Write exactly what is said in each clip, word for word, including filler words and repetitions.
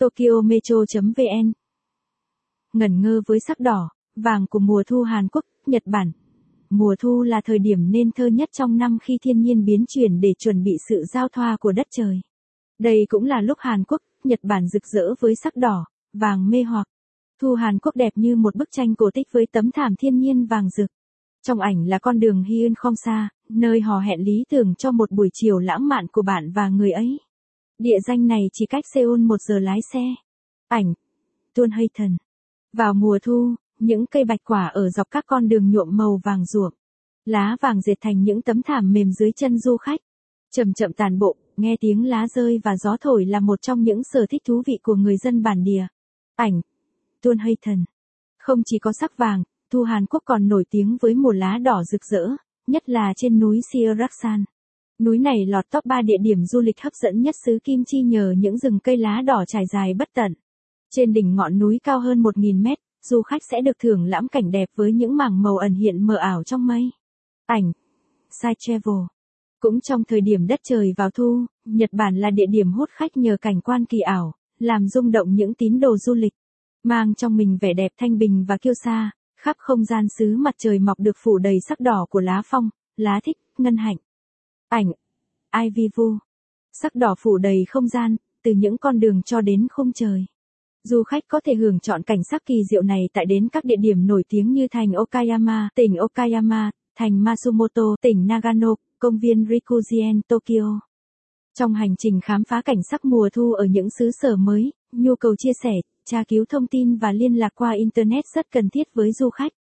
tokyometro chấm vn. Ngẩn ngơ với sắc đỏ, vàng của mùa thu Hàn Quốc, Nhật Bản. Mùa thu là thời điểm nên thơ nhất trong năm khi thiên nhiên biến chuyển để chuẩn bị sự giao thoa của đất trời. Đây cũng là lúc Hàn Quốc, Nhật Bản rực rỡ với sắc đỏ, vàng mê hoặc. Thu Hàn Quốc đẹp như một bức tranh cổ tích với tấm thảm thiên nhiên vàng rực. Trong ảnh là con đường Hyên không xa, nơi hò hẹn lý tưởng cho một buổi chiều lãng mạn của bạn và người ấy. Địa danh này chỉ cách Seoul một giờ lái xe. Ảnh Thuận Hà Thy On. Vào mùa thu, những cây bạch quả ở dọc các con đường nhuộm màu vàng ruộm. Lá vàng dệt thành những tấm thảm mềm dưới chân du khách. Chậm chậm tàn bộ, nghe tiếng lá rơi và gió thổi là một trong những sở thích thú vị của người dân bản địa. Ảnh Thuận Hà Thy On. Không chỉ có sắc vàng, thu Hàn Quốc còn nổi tiếng với mùa lá đỏ rực rỡ, nhất là trên núi Seoraksan. Núi này lọt top ba địa điểm du lịch hấp dẫn nhất xứ Kim Chi nhờ những rừng cây lá đỏ trải dài bất tận. Trên đỉnh ngọn núi cao hơn một nghìn mét, du khách sẽ được thưởng lãm cảnh đẹp với những mảng màu ẩn hiện mờ ảo trong mây. Ảnh VietTravel. Cũng trong thời điểm đất trời vào thu, Nhật Bản là địa điểm hút khách nhờ cảnh quan kỳ ảo, làm rung động những tín đồ du lịch. Mang trong mình vẻ đẹp thanh bình và kiêu sa, khắp không gian xứ mặt trời mọc được phủ đầy sắc đỏ của lá phong, lá thích, ngân hạnh. Ảnh Ivivu. Sắc đỏ phủ đầy không gian, từ những con đường cho đến khung trời. Du khách có thể hưởng chọn cảnh sắc kỳ diệu này tại đến các địa điểm nổi tiếng như thành Okayama, tỉnh Okayama, thành Matsumoto, tỉnh Nagano, công viên Rikujien, Tokyo. Trong hành trình khám phá cảnh sắc mùa thu ở những xứ sở mới, nhu cầu chia sẻ, tra cứu thông tin và liên lạc qua Internet rất cần thiết với du khách.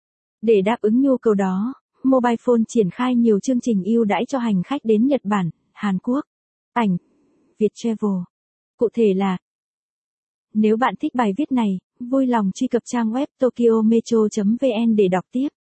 Để đáp ứng nhu cầu đó, Mobile Phone triển khai nhiều chương trình ưu đãi cho hành khách đến Nhật Bản, Hàn Quốc. Ảnh VietTravel. Cụ thể là: nếu bạn thích bài viết này, vui lòng truy cập trang web tokyometro chấm vn để đọc tiếp.